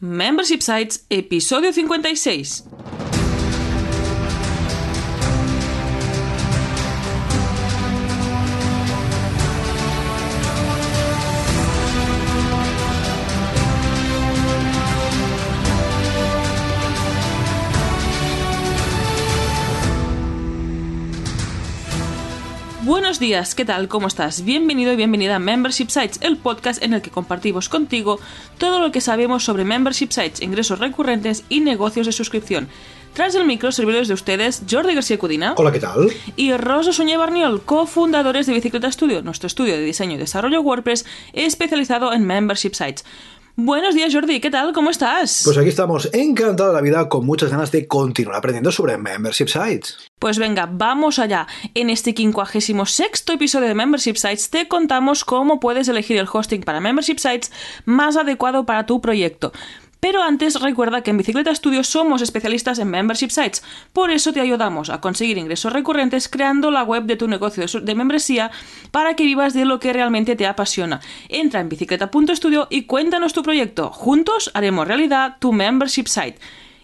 Membership Sites, episodio 56. Buenos días, ¿qué tal? ¿Cómo estás? Bienvenido y bienvenida a Membership Sites, el podcast en el que compartimos contigo todo lo que sabemos sobre Membership Sites, ingresos recurrentes y negocios de suscripción. Tras el micro, servidores de ustedes, Jordi García Cudina. Hola, ¿qué tal? Y Rosa Soñé Barniol, cofundadores de Bicicleta Studio, nuestro estudio de diseño y desarrollo WordPress especializado en Membership Sites. Buenos días, Jordi, ¿qué tal? ¿Cómo estás? Pues aquí estamos, encantado de la vida, con muchas ganas de continuar aprendiendo sobre Membership Sites. Pues venga, vamos allá. En este 56º episodio de Membership Sites te contamos cómo puedes elegir el hosting para Membership Sites más adecuado para tu proyecto. Pero antes recuerda que en Bicicleta Studio somos especialistas en Membership Sites, por eso te ayudamos a conseguir ingresos recurrentes creando la web de tu negocio de membresía para que vivas de lo que realmente te apasiona. Entra en bicicleta.studio y cuéntanos tu proyecto. Juntos haremos realidad tu Membership Site.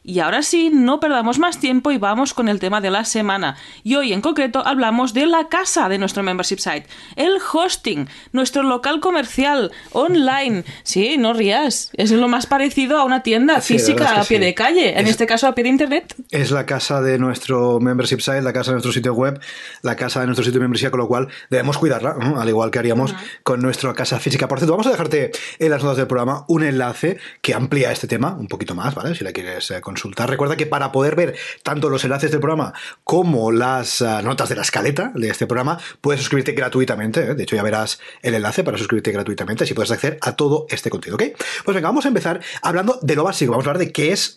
Y ahora sí, no perdamos más tiempo y vamos con el tema de la semana. Y hoy en concreto hablamos de la casa de nuestro Membership Site, el hosting, nuestro local comercial online. Sí, no rías, es lo más parecido a una tienda física a pie de calle, en este caso a pie de internet. Es la casa de nuestro Membership Site, la casa de nuestro sitio web, la casa de nuestro sitio de membresía, con lo cual debemos cuidarla, ¿no? Al igual que haríamos con nuestra casa física. Por cierto, vamos a dejarte en las notas del programa un enlace que amplía este tema un poquito más, ¿vale? Si la quieres consultar. Recuerda que para poder ver tanto los enlaces del programa como las notas de la escaleta de este programa, puedes suscribirte gratuitamente, ¿eh? De hecho, ya verás el enlace para suscribirte gratuitamente, así puedes acceder a todo este contenido, ¿ok? Pues venga, vamos a empezar hablando de lo básico. Vamos a hablar de qué es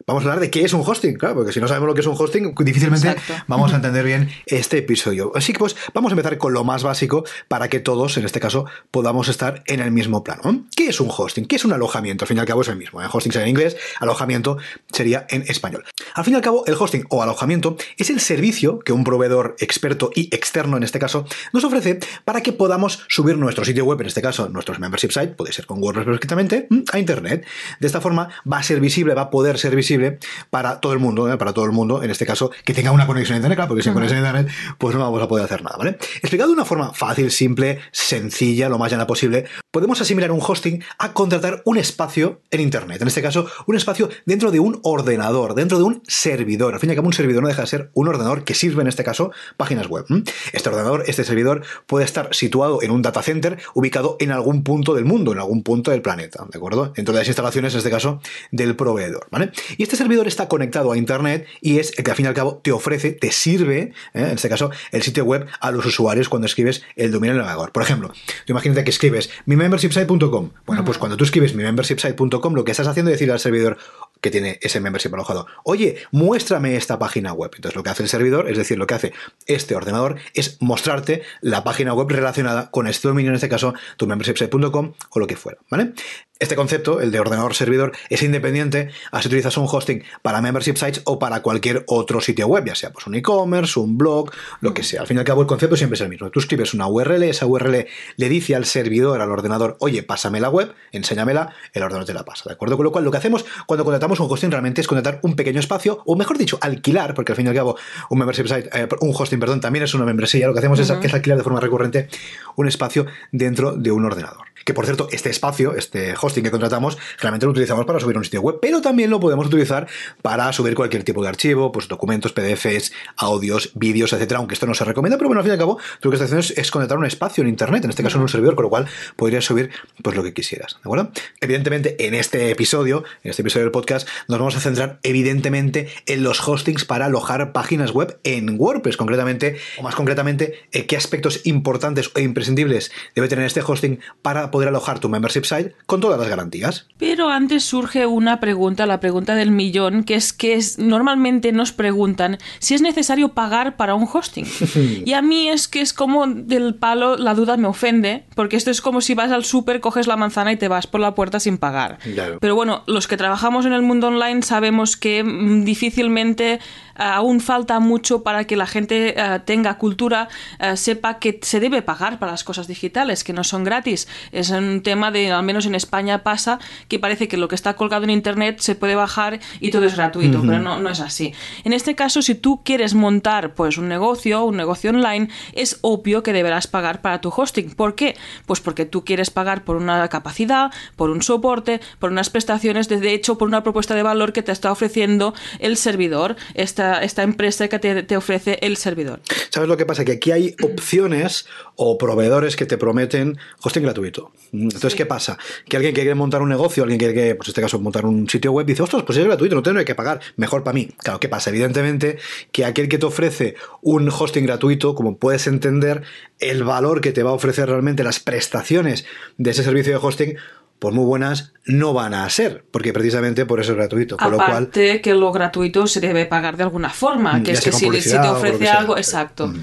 un hosting, claro, porque si no sabemos lo que es un hosting, difícilmente vamos a entender bien este episodio. Así que pues vamos a empezar con lo más básico para que todos, en este caso, podamos estar en el mismo plano. ¿Qué es un hosting? ¿Qué es un alojamiento? Al fin y al cabo es el mismo, ¿eh? Hosting sería en inglés, alojamiento sería en español. Al fin y al cabo, el hosting o alojamiento es el servicio que un proveedor experto y externo, en este caso, nos ofrece para que podamos subir nuestro sitio web, en este caso, nuestros membership site, puede ser con WordPress perfectamente, a internet. De esta forma va a poder ser visible para todo el mundo, ¿eh? Para todo el mundo, en este caso, que tenga una conexión a internet, claro, porque sin conexión a internet, pues no vamos a poder hacer nada, ¿vale? Explicado de una forma fácil, simple, sencilla, lo más llana posible, podemos asimilar un hosting a contratar un espacio en internet, en este caso, un espacio dentro de un ordenador, dentro de un servidor. Al fin y al cabo, un servidor no deja de ser un ordenador que sirve, en este caso, páginas web. Este servidor puede estar situado en un data center ubicado en algún punto del mundo, en algún punto del planeta, ¿de acuerdo? Dentro de las instalaciones, en este caso, del proveedor, ¿vale? Y este servidor está conectado a internet y es el que, al fin y al cabo, te sirve, en este caso, el sitio web a los usuarios cuando escribes el dominio del navegador. Por ejemplo, tú imagínate que escribes mimembershipsite.com. Bueno, pues cuando tú escribes mimembershipsite.com, lo que estás haciendo es decir al servidor que tiene ese membership alojado, oye, muéstrame esta página web. Entonces lo que hace el servidor, es decir, lo que hace este ordenador, es mostrarte la página web relacionada con este dominio, en este caso, tu membershipsite.com o lo que fuera, ¿vale? Este concepto, el de ordenador-servidor, es independiente a si utilizas un hosting para membership sites o para cualquier otro sitio web, ya sea pues un e-commerce, un blog, lo que sea. Al fin y al cabo, el concepto siempre es el mismo. Tú escribes una URL, esa URL le dice al servidor, al ordenador, oye, pásame la web, enséñamela, el ordenador te la pasa, ¿de acuerdo? Con lo cual, lo que hacemos cuando contratamos un hosting realmente es contratar un pequeño espacio, o mejor dicho, alquilar, porque al fin y al cabo, un hosting también es una membresía. Lo que hacemos es alquilar de forma recurrente un espacio dentro de un ordenador. Que, por cierto, este espacio, este hosting que contratamos, realmente lo utilizamos para subir un sitio web, pero también lo podemos utilizar para subir cualquier tipo de archivo, pues documentos, PDFs, audios, vídeos, etcétera, aunque esto no se recomienda, pero bueno, al fin y al cabo, tú lo que estás haciendo es conectar un espacio en internet, en este caso en un servidor, con lo cual podrías subir pues lo que quisieras, ¿de acuerdo? Evidentemente, en este episodio del podcast, nos vamos a centrar evidentemente en los hostings para alojar páginas web en WordPress, concretamente, o más concretamente, qué aspectos importantes e imprescindibles debe tener este hosting para poder alojar tu membership site con todas las garantías. Pero antes surge una pregunta, la pregunta del millón, que es normalmente nos preguntan si es necesario pagar para un hosting. Y a mí es que es como del palo, la duda me ofende, porque esto es como si vas al súper, coges la manzana y te vas por la puerta sin pagar. Claro. Pero bueno, los que trabajamos en el mundo online sabemos que difícilmente aún falta mucho para que la gente tenga cultura, sepa que se debe pagar para las cosas digitales, que no son gratis. Es un tema de, al menos en España pasa, que parece que lo que está colgado en internet se puede bajar y todo es gratuito, pero no es así. En este caso, si tú quieres montar pues un negocio online, es obvio que deberás pagar para tu hosting. ¿Por qué? Pues porque tú quieres pagar por una capacidad, por un soporte, por unas prestaciones, de hecho por una propuesta de valor que te está ofreciendo el servidor, esta empresa que te ofrece el servidor. ¿Sabes lo que pasa? Que aquí hay opciones o proveedores que te prometen hosting gratuito. Entonces, sí. ¿Qué pasa? Que alguien que quiere montar un negocio, alguien que quiere, pues en este caso, montar un sitio web, dice, ostras, pues es gratuito, no tengo que pagar, mejor para mí. Claro, ¿qué pasa? Evidentemente que aquel que te ofrece un hosting gratuito, como puedes entender, el valor que te va a ofrecer realmente, las prestaciones de ese servicio de hosting, pues muy buenas no van a ser, porque precisamente por eso es gratuito. Con aparte lo cual, que lo gratuito se debe pagar de alguna forma, que es que si te ofrece algo, exacto.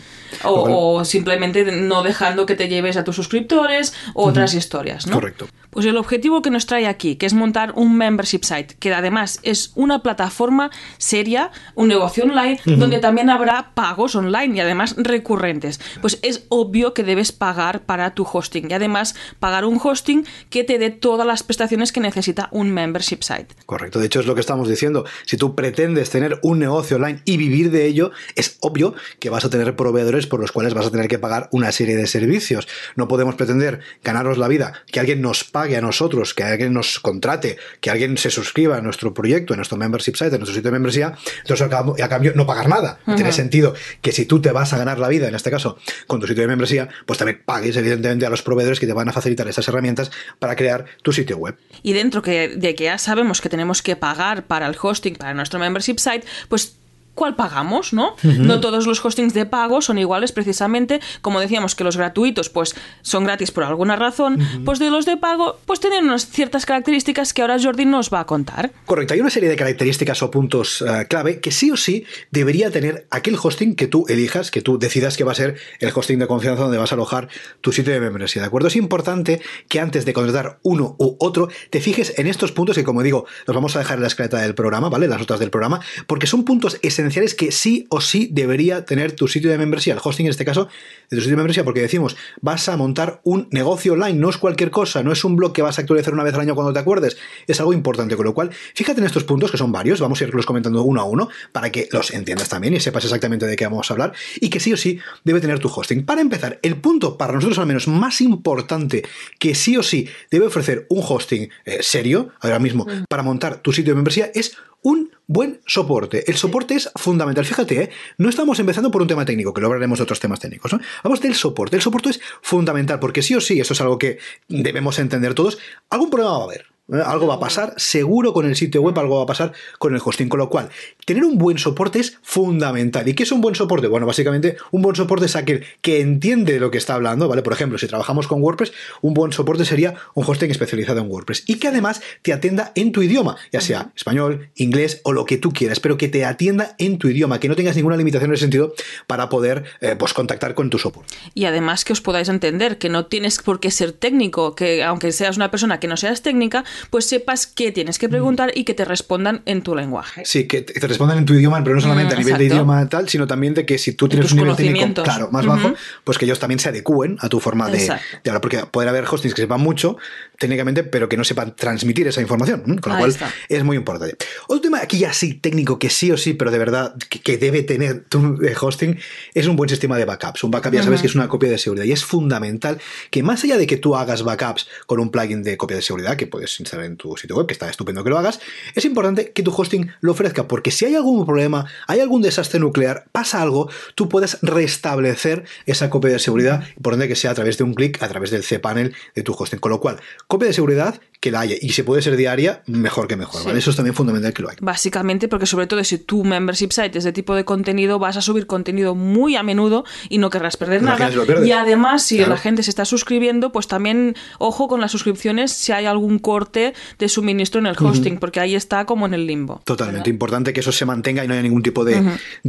O simplemente no dejando que te lleves a tus suscriptores o otras historias, ¿no? Correcto. Pues el objetivo que nos trae aquí, que es montar un membership site, que además es una plataforma seria, un negocio online, donde también habrá pagos online y además recurrentes. Pues es obvio que debes pagar para tu hosting y además pagar un hosting que te dé todas las prestaciones que necesita un membership site. Correcto, de hecho es lo que estamos diciendo. Si tú pretendes tener un negocio online y vivir de ello, es obvio que vas a tener proveedores por los cuales vas a tener que pagar una serie de servicios. No podemos pretender ganarnos la vida, que alguien nos pague a nosotros, que alguien nos contrate, que alguien se suscriba a nuestro proyecto, a nuestro membership site, a nuestro sitio de membresía, entonces a cambio no pagar nada. Tiene sentido que si tú te vas a ganar la vida, en este caso con tu sitio de membresía, pues también pagues evidentemente a los proveedores que te van a facilitar estas herramientas para crear tu sitio web. Y dentro de que ya sabemos que tenemos que pagar para el hosting, para nuestro membership site, pues ¿cuál pagamos, no? No todos los hostings de pago son iguales, precisamente. Como decíamos que los gratuitos pues son gratis por alguna razón, pues de los de pago pues tienen unas ciertas características que ahora Jordi nos va a contar. Correcto, hay una serie de características o puntos clave que sí o sí debería tener aquel hosting que tú elijas, que tú decidas que va a ser el hosting de confianza donde vas a alojar tu sitio de membresía, ¿de acuerdo? Es importante que antes de contratar uno u otro te fijes en estos puntos que, como digo, los vamos a dejar en la escaleta del programa, ¿vale? Las notas del programa, porque son puntos esenciales que sí o sí debería tener tu sitio de membresía, el hosting en este caso de tu sitio de membresía, porque decimos, vas a montar un negocio online, no es cualquier cosa, no es un blog que vas a actualizar una vez al año cuando te acuerdes, es algo importante, con lo cual fíjate en estos puntos que son varios, vamos a irlos comentando uno a uno para que los entiendas también y sepas exactamente de qué vamos a hablar y que sí o sí debe tener tu hosting. Para empezar, el punto para nosotros al menos más importante que sí o sí debe ofrecer un hosting serio ahora mismo para montar tu sitio de membresía es un buen soporte. El soporte es fundamental. Fíjate, no estamos empezando por un tema técnico, que lo hablaremos de otros temas técnicos, ¿no? Vamos del soporte. El soporte es fundamental, porque sí o sí, eso es algo que debemos entender todos, algún problema va a haber. Algo va a pasar seguro con el sitio web, algo va a pasar con el hosting, con lo cual tener un buen soporte es fundamental. ¿Y qué es un buen soporte? Bueno, básicamente un buen soporte es aquel que entiende lo que está hablando, ¿vale? Por ejemplo, si trabajamos con WordPress, un buen soporte sería un hosting especializado en WordPress y que además te atienda en tu idioma, ya sea español, inglés o lo que tú quieras, pero que te atienda en tu idioma, que no tengas ninguna limitación en ese sentido para poder pues contactar con tu soporte. Y además que os podáis entender, que no tienes por qué ser técnico, que aunque seas una persona que no seas técnica, pues sepas qué tienes que preguntar y que te respondan en tu lenguaje. Sí, que te respondan en tu idioma, pero no solamente a nivel de idioma tal, sino también de que si tú tienes un nivel técnico claro, más bajo, pues que ellos también se adecúen a tu forma de hablar, porque puede haber hostings que sepan mucho técnicamente, pero que no sepan transmitir esa información, con lo cual es muy importante. Otro tema aquí ya sí técnico, que sí o sí, pero de verdad que debe tener tu hosting, es un buen sistema de backups. Un backup ya sabes que es una copia de seguridad y es fundamental que, más allá de que tú hagas backups con un plugin de copia de seguridad que puedes instalar en tu sitio web, que está estupendo que lo hagas, es importante que tu hosting lo ofrezca, porque si hay algún problema, hay algún desastre nuclear, pasa algo, tú puedes restablecer esa copia de seguridad, por donde que sea, a través de un clic, a través del cPanel de tu hosting, con lo cual, copia de seguridad que la haya, y si puede ser diaria, mejor que mejor, ¿vale? Eso es también fundamental que lo haya. Básicamente porque, sobre todo, si tu membership site es de tipo de contenido, vas a subir contenido muy a menudo y no querrás perder nada, y además si la gente se está suscribiendo, pues también ojo con las suscripciones, si hay algún corte de suministro en el hosting, porque ahí está como en el limbo. Totalmente, ¿verdad? Importante que eso se mantenga y no haya ningún tipo de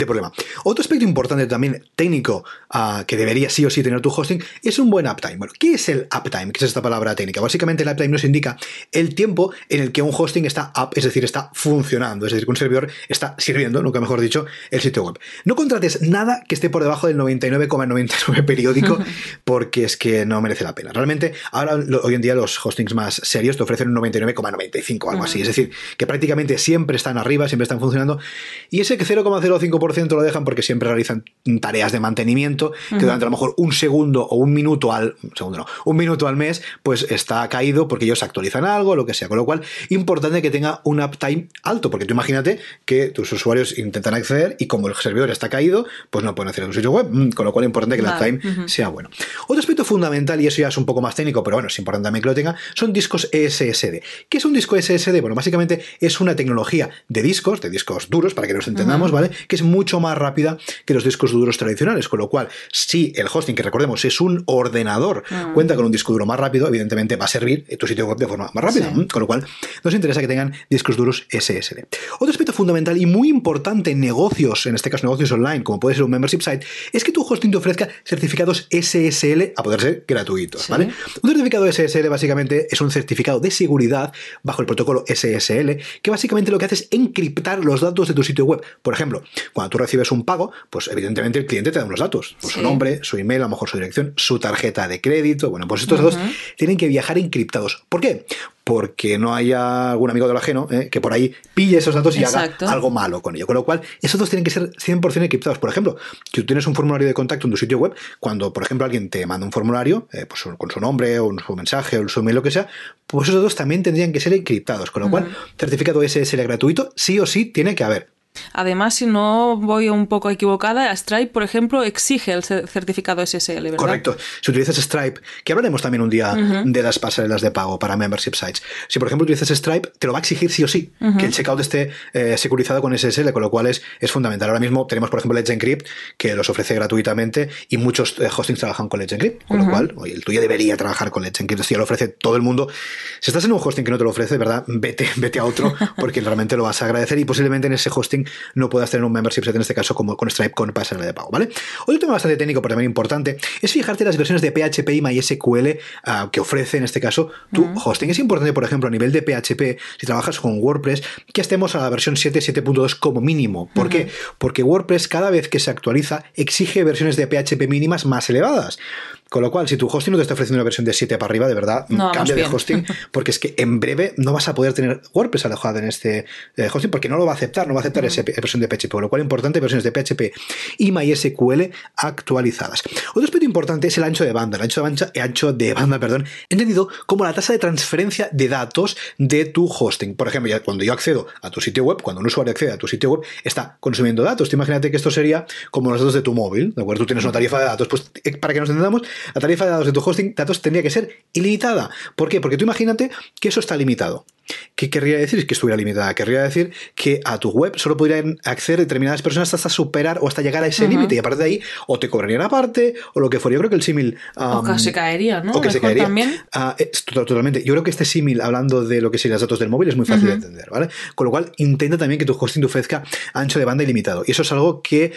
problema. Otro aspecto importante también técnico que debería sí o sí tener tu hosting es un buen uptime. Bueno, ¿qué es el uptime? ¿Qué es esta palabra técnica? Básicamente el uptime nos indica el tiempo en el que un hosting está up, es decir, está funcionando, es decir, que un servidor está sirviendo, nunca mejor dicho, el sitio web. No contrates nada que esté por debajo del 99,99 periódico, porque es que no merece la pena. Realmente, ahora hoy en día los hostings más serios te ofrecen un 99,95 o algo así, es decir, que prácticamente siempre están arriba, siempre están funcionando, y ese 0,05% lo dejan porque siempre realizan tareas de mantenimiento que durante a lo mejor un minuto al mes pues está caído porque ellos actualizan algo, lo que sea, con lo cual importante que tenga un uptime alto, porque tú imagínate que tus usuarios intentan acceder y como el servidor está caído, pues no pueden acceder a tu sitio web, con lo cual es importante que el uptime sea bueno. Otro aspecto fundamental, y eso ya es un poco más técnico, pero bueno, es importante también que lo tenga, son discos SSD. ¿Qué es un disco SSD? Bueno, básicamente es una tecnología de discos duros, para que nos entendamos, ¿vale? Que es mucho más rápida que los discos duros tradicionales, con lo cual, si el hosting, que recordemos, es un ordenador, cuenta con un disco duro más rápido, evidentemente va a servir tu sitio web de forma más rápida, con lo cual nos interesa que tengan discos duros SSD. Otro aspecto fundamental y muy importante en negocios, en este caso negocios online, como puede ser un membership site, es que tu hosting te ofrezca certificados SSL, a poder ser gratuitos, ¿vale? Un certificado SSL básicamente es un certificado de seguridad bajo el protocolo SSL, que básicamente lo que hace es encriptar los datos de tu sitio web. Por ejemplo, cuando tú recibes un pago, pues evidentemente el cliente te da unos datos, pues su nombre, su email, a lo mejor su dirección, su tarjeta de crédito, bueno, pues estos datos tienen que viajar encriptados. ¿Por qué? Porque no haya algún amigo del ajeno que por ahí pille esos datos y haga algo malo con ello. Con lo cual, esos datos tienen que ser 100% encriptados. Por ejemplo, si tú tienes un formulario de contacto en tu sitio web, cuando, por ejemplo, alguien te manda un formulario pues, con su nombre o su mensaje o su email, lo que sea, pues esos datos también tendrían que ser encriptados. Con lo cual, certificado SSL gratuito sí o sí tiene que haber. Además, si no voy un poco equivocada, Stripe, por ejemplo, exige el certificado SSL, ¿verdad? Correcto. Si utilizas Stripe, que hablaremos también un día de las pasarelas de pago para membership sites, si por ejemplo utilizas Stripe, te lo va a exigir sí o sí, que el checkout esté securizado con SSL, con lo cual es fundamental. Ahora mismo tenemos, por ejemplo, Let's Encrypt, que los ofrece gratuitamente y muchos hostings trabajan con Let's Encrypt, con lo cual, oye, el tuyo debería trabajar con Let's Encrypt, si ya lo ofrece todo el mundo. Si estás en un hosting que no te lo ofrece, ¿verdad? Vete a otro, porque realmente lo vas a agradecer y posiblemente en ese hosting no puedas tener un membership set, en este caso como con Stripe, con pasarela de pago, ¿vale? Otro tema bastante técnico, pero también importante, es fijarte en las versiones de PHP y MySQL que ofrece, en este caso, tu hosting. Es importante, por ejemplo, a nivel de PHP, si trabajas con WordPress, que estemos a la versión 7, 7.2 como mínimo. ¿Por qué? Porque WordPress, cada vez que se actualiza, exige versiones de PHP mínimas más elevadas. Con lo cual, si tu hosting no te está ofreciendo una versión de 7 para arriba, de verdad, no, cambia de hosting, porque es que en breve no vas a poder tener WordPress alojado en este hosting, porque no lo va a aceptar, esa versión de PHP, por lo cual importante versiones de PHP y MySQL actualizadas. Otro aspecto importante es el ancho de banda, el ancho de banda, entendido como la tasa de transferencia de datos de tu hosting. Por ejemplo, cuando yo accedo a tu sitio web, cuando un usuario accede a tu sitio web, está consumiendo datos. Tú imagínate que esto sería como los datos de tu móvil, ¿de acuerdo? Tú tienes una tarifa de datos, pues para que nos entendamos, la tarifa de datos de tu hosting, datos tendría que ser ilimitada. ¿Por qué? Porque tú imagínate que eso está limitado. ¿Qué querría decir que estuviera limitada? Querría decir que a tu web solo podrían acceder determinadas personas hasta superar o hasta llegar a ese límite, y aparte de ahí o te cobrarían aparte o lo que fuera. Yo creo que el símil o que se caería, ¿no? O que se caería también. Totalmente. Yo creo que este símil, hablando de lo que serían los datos del móvil, es muy fácil de entender, ¿vale? Con lo cual, intenta también que tu hosting te ofrezca ancho de banda ilimitado, y eso es algo que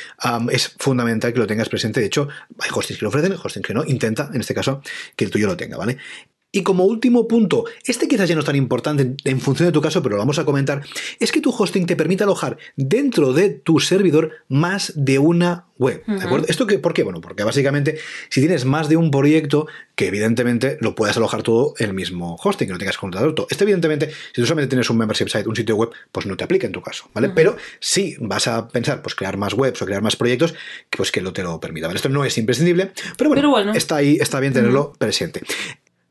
es fundamental que lo tengas presente. De hecho, hay hostings que lo ofrecen, hostings que no. Intenta, en este caso, que el tuyo lo tenga, ¿vale? Y como último punto, este quizás ya no es tan importante en función de tu caso, pero lo vamos a comentar, es que tu hosting te permite alojar dentro de tu servidor más de una web, ¿de acuerdo? ¿Esto qué? ¿Por qué? Bueno, porque básicamente si tienes más de un proyecto, que evidentemente lo puedas alojar todo en el mismo hosting, que no tengas contratado todo. Este evidentemente, si tú solamente tienes un membership site, un sitio web, pues no te aplica en tu caso, ¿vale? Pero si vas a pensar, pues crear más webs o crear más proyectos, pues que lo te lo permita, ¿vale? Esto no es imprescindible, pero bueno. Está ahí, está bien tenerlo presente.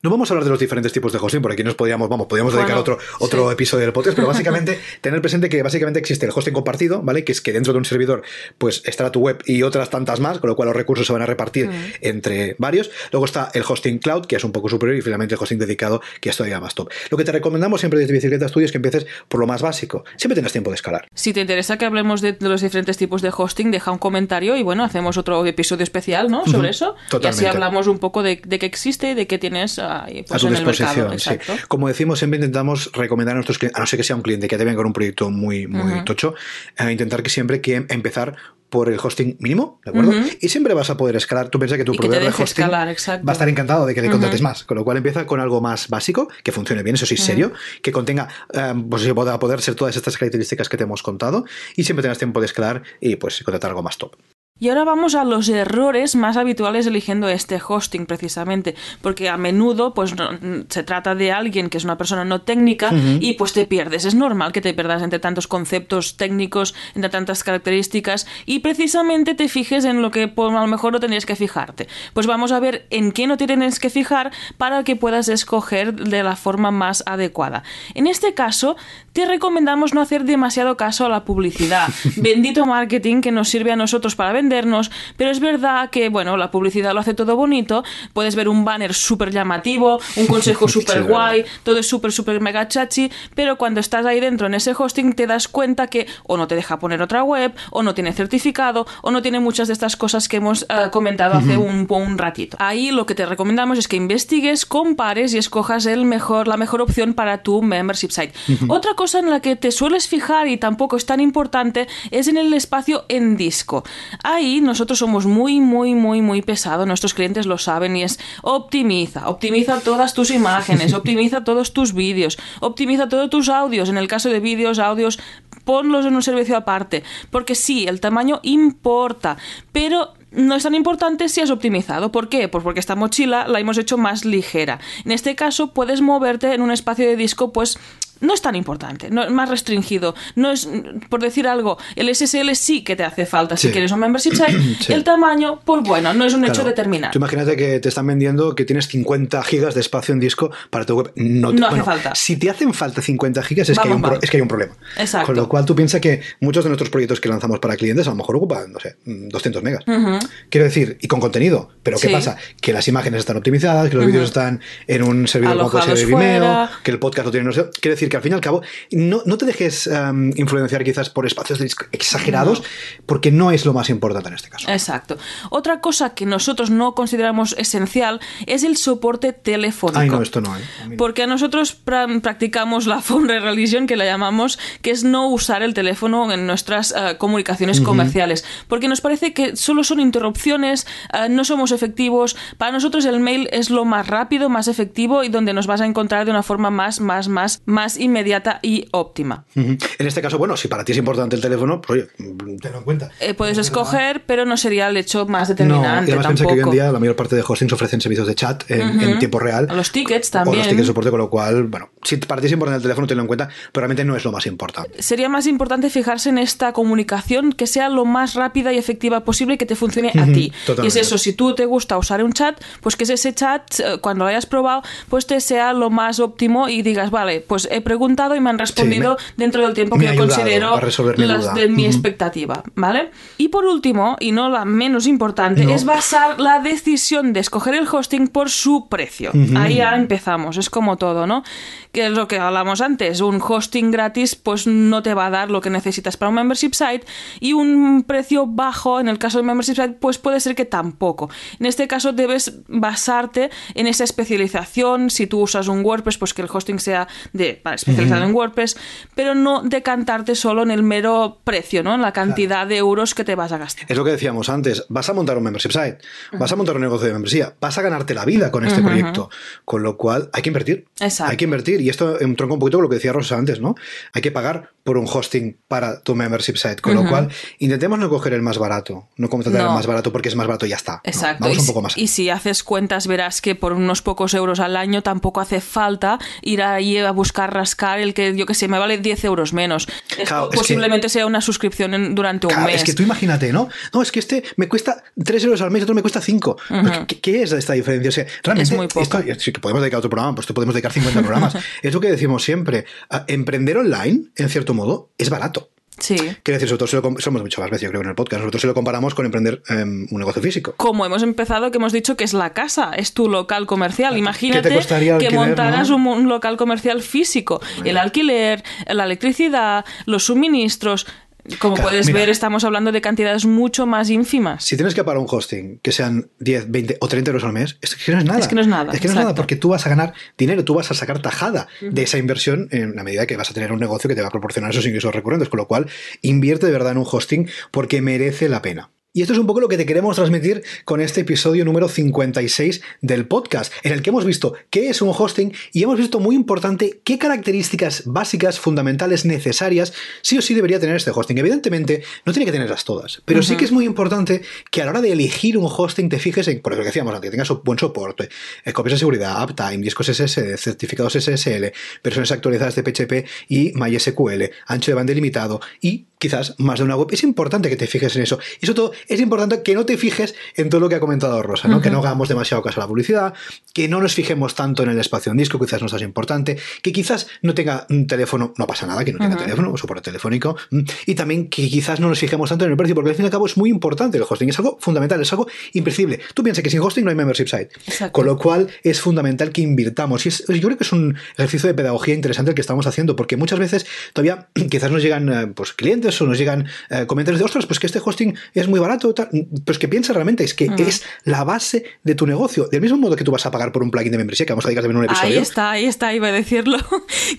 No vamos a hablar de los diferentes tipos de hosting, porque aquí nos podríamos dedicar otro episodio del podcast, pero básicamente tener presente que básicamente existe el hosting compartido, ¿vale? Que es que dentro de un servidor pues estará tu web y otras tantas más, con lo cual los recursos se van a repartir entre varios. Luego está el hosting cloud, que es un poco superior, y finalmente el hosting dedicado, que es todavía más top. Lo que te recomendamos siempre desde Bicicleta Studio es que empieces por lo más básico. Siempre tendrás tiempo de escalar. Si te interesa que hablemos de los diferentes tipos de hosting, deja un comentario y bueno, hacemos otro episodio especial, ¿no? Sobre eso. Totalmente. Y así hablamos un poco de qué existe, de qué tienes a tu disposición, sí. Como decimos, siempre intentamos recomendar a nuestros clientes, a no ser que sea un cliente que te venga con un proyecto muy, muy tocho, intentar que siempre empezar por el hosting mínimo, ¿de acuerdo? Uh-huh. Y siempre vas a poder escalar. Tú piensas que tu proveedor de hosting va a estar encantado de que le contrates más, con lo cual empieza con algo más básico, que funcione bien, eso sí, serio, que contenga, pues se pueda poder ser todas estas características que te hemos contado, y siempre tengas tiempo de escalar y pues contratar algo más top. Y ahora vamos a los errores más habituales eligiendo este hosting, precisamente, porque a menudo pues no, se trata de alguien que es una persona no técnica y pues te pierdes. Es normal que te pierdas entre tantos conceptos técnicos, entre tantas características, y precisamente te fijes en lo que pues, a lo mejor no tendrías que fijarte. Pues vamos a ver en qué no te tienes que fijar para que puedas escoger de la forma más adecuada. En este caso, te recomendamos no hacer demasiado caso a la publicidad. Bendito marketing que nos sirve a nosotros para vender. Pero es verdad que, bueno, la publicidad lo hace todo bonito, puedes ver un banner súper llamativo, un consejo súper guay, todo es súper, súper mega chachi, pero cuando estás ahí dentro en ese hosting te das cuenta que o no te deja poner otra web, o no tiene certificado, o no tiene muchas de estas cosas que hemos comentado hace un ratito. Ahí lo que te recomendamos es que investigues, compares y escojas la mejor opción para tu membership site. Otra cosa en la que te sueles fijar y tampoco es tan importante es en el espacio en disco. Ahí nosotros somos muy, muy, muy, muy pesados, nuestros clientes lo saben, y es optimiza todas tus imágenes, optimiza todos tus vídeos, optimiza todos tus audios, en el caso de vídeos, audios, ponlos en un servicio aparte, porque sí, el tamaño importa, pero no es tan importante si has optimizado. ¿Por qué? Pues porque esta mochila la hemos hecho más ligera. En este caso puedes moverte en un espacio de disco, pues no es tan importante, no es más restringido, no es, por decir algo, el SSL sí que te hace falta si quieres un membership site, el tamaño, pues bueno, no es un hecho determinante. Tú imagínate que te están vendiendo que tienes 50 gigas de espacio en disco para tu web, no hace falta. Si te hacen falta 50 gigas es que hay un problema. Exacto. Con lo cual tú piensas que muchos de nuestros proyectos que lanzamos para clientes a lo mejor ocupan, no sé, 200 megas. Quiero decir, y con contenido, pero ¿qué pasa? Que las imágenes están optimizadas, que los vídeos están en un servidor como puede ser de Vimeo, que el podcast lo tiene, no sé, quiero decir que al fin y al cabo no te dejes influenciar quizás por espacios exagerados, porque no es lo más importante en este caso. Exacto. Otra cosa que nosotros no consideramos esencial es el soporte telefónico. Ay, no, esto no, ¿eh? A mí no. Porque nosotros practicamos la phone religion, que la llamamos, que es no usar el teléfono en nuestras comunicaciones comerciales, porque nos parece que solo son interrupciones, no somos efectivos. Para nosotros el mail es lo más rápido, más efectivo y donde nos vas a encontrar de una forma más inmediata y óptima. En este caso, bueno, si para ti es importante el teléfono, pues oye, tenlo en cuenta. Puedes escoger, pero no sería el hecho más determinante. No, además piensa que hoy en día la mayor parte de hostings ofrecen servicios de chat en tiempo real. Los tickets también. O los tickets de soporte, con lo cual, bueno, si para ti es importante el teléfono, tenlo en cuenta, pero realmente no es lo más importante. Sería más importante fijarse en esta comunicación que sea lo más rápida y efectiva posible y que te funcione a ti. Totalmente. Y es eso, si tú te gusta usar un chat, pues que ese chat, cuando lo hayas probado, pues te sea lo más óptimo y digas, vale, pues he preguntado y me han respondido dentro del tiempo que yo considero las de mi expectativa, ¿vale? Y por último, y no la menos importante, es basar la decisión de escoger el hosting por su precio. Ahí ya empezamos, es como todo, ¿no? Que es lo que hablamos antes, un hosting gratis pues no te va a dar lo que necesitas para un membership site, y un precio bajo, en el caso del membership site, pues puede ser que tampoco. En este caso debes basarte en esa especialización, si tú usas un WordPress, pues que el hosting sea especializado en WordPress, pero no decantarte solo en el mero precio, ¿no? En la cantidad de euros que te vas a gastar. Es lo que decíamos antes, vas a montar un membership site, vas a montar un negocio de membresía, vas a ganarte la vida con este proyecto, con lo cual hay que invertir. Exacto. Hay que invertir, y esto entronca un poquito con lo que decía Rosa antes, ¿no? Hay que pagar por un hosting para tu membership site, con lo cual intentemos no coger el más barato, no contratar el más barato porque es más barato y ya está. Exacto. No, vamos un poco más allá. Y si haces cuentas verás que por unos pocos euros al año tampoco hace falta ir ahí a buscar, rascar el que, yo qué sé, me vale 10 euros menos. Claro, posiblemente sea una suscripción durante un mes. Es que tú imagínate, ¿no? No, es que este me cuesta 3 euros al mes, otro me cuesta 5. ¿Qué es esta diferencia? O sea, realmente es muy poco. Esto, sí que podemos dedicar otro programa, pues esto podemos dedicar 50 programas. Es lo que decimos siempre. Emprender online, en cierto modo, es barato. Sí. Quiero decir, nosotros lo hemos dicho más veces, yo creo, en el podcast, nosotros se lo comparamos con emprender un negocio físico. Como hemos empezado, que hemos dicho que es la casa, es tu local comercial. Claro. Imagínate que montaras, ¿no?, un local comercial físico. Bueno. El alquiler, la electricidad, los suministros... Como claro, puedes ver, estamos hablando de cantidades mucho más ínfimas. Si tienes que pagar un hosting que sean 10, 20 o 30 euros al mes, es que no es nada. Es que no es nada. Es que no es nada, porque tú vas a ganar dinero, tú vas a sacar tajada de esa inversión en la medida que vas a tener un negocio que te va a proporcionar esos ingresos recurrentes. Con lo cual, invierte de verdad en un hosting porque merece la pena. Y esto es un poco lo que te queremos transmitir con este episodio número 56 del podcast, en el que hemos visto qué es un hosting y hemos visto, muy importante, qué características básicas, fundamentales, necesarias, sí o sí debería tener este hosting. Evidentemente, no tiene que tenerlas todas, pero sí que es muy importante que a la hora de elegir un hosting te fijes en, por lo que decíamos antes, que tengas buen soporte, copias de seguridad, uptime, discos SSD, certificados SSL, versiones actualizadas de PHP y MySQL, ancho de banda ilimitado y quizás más de una web. Es importante que te fijes en eso. Y sobre todo, es importante que no te fijes en todo lo que ha comentado Rosa, ¿no? Que no hagamos demasiado caso a la publicidad, que no nos fijemos tanto en el espacio en disco, quizás no sea importante, que quizás no tenga un teléfono, no pasa nada que no tenga teléfono o soporte telefónico, y también que quizás no nos fijemos tanto en el precio, porque al fin y al cabo es muy importante el hosting, es algo fundamental, es algo imprescindible. Tú piensas que sin hosting no hay membership site. Exacto. Con lo cual es fundamental que invirtamos. Y yo creo que es un ejercicio de pedagogía interesante el que estamos haciendo, porque muchas veces todavía quizás nos llegan clientes o nos llegan comentarios de, ostras, pues que este hosting es muy barato, tal. Pues que piensa realmente, es que es la base de tu negocio, del mismo modo que tú vas a pagar por un plugin de membresía, que vamos a dedicar también un episodio. Ahí está, iba a decirlo,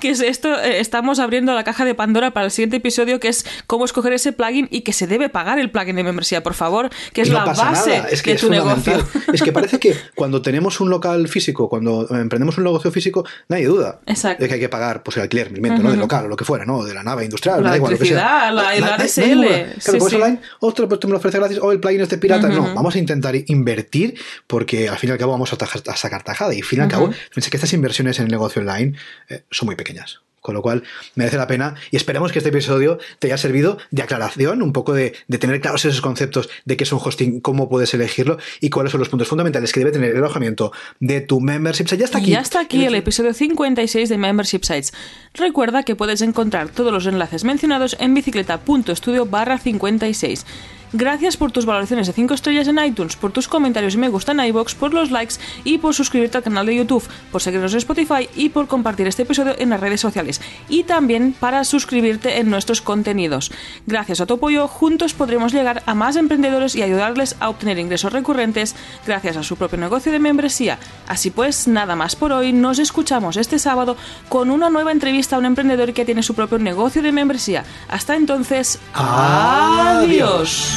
que es esto, estamos abriendo la caja de Pandora para el siguiente episodio, que es cómo escoger ese plugin y que se debe pagar el plugin de membresía, por favor, que es no la base es que de tu negocio. Es que parece que cuando tenemos un local físico, cuando emprendemos un negocio físico, nadie duda de que hay que pagar pues el alquiler, el miento, ¿no? Del local o lo que fuera, ¿no? De la nave industrial, la electricidad, la ADSL. Claro, como es online, ostras, pues tú me lo ofreces gratis, o el plugin es de pirata. No, vamos a intentar invertir porque al fin y al cabo vamos a sacar tajada. Y al fin y al cabo, pensé que estas inversiones en el negocio online son muy pequeñas. Con lo cual, merece la pena y esperamos que este episodio te haya servido de aclaración, un poco de tener claros esos conceptos de qué es un hosting, cómo puedes elegirlo y cuáles son los puntos fundamentales que debe tener el alojamiento de tu membership site. Ya está aquí el episodio 56 de Membership Sites. Recuerda que puedes encontrar todos los enlaces mencionados en bicicleta.studio/56. Gracias por tus valoraciones de 5 estrellas en iTunes, por tus comentarios y me gusta en iVoox, por los likes y por suscribirte al canal de YouTube, por seguirnos en Spotify y por compartir este episodio en las redes sociales, y también para suscribirte en nuestros contenidos. Gracias a tu apoyo, juntos podremos llegar a más emprendedores y ayudarles a obtener ingresos recurrentes gracias a su propio negocio de membresía. Así pues, nada más por hoy, nos escuchamos este sábado con una nueva entrevista a un emprendedor que tiene su propio negocio de membresía. Hasta entonces, adiós.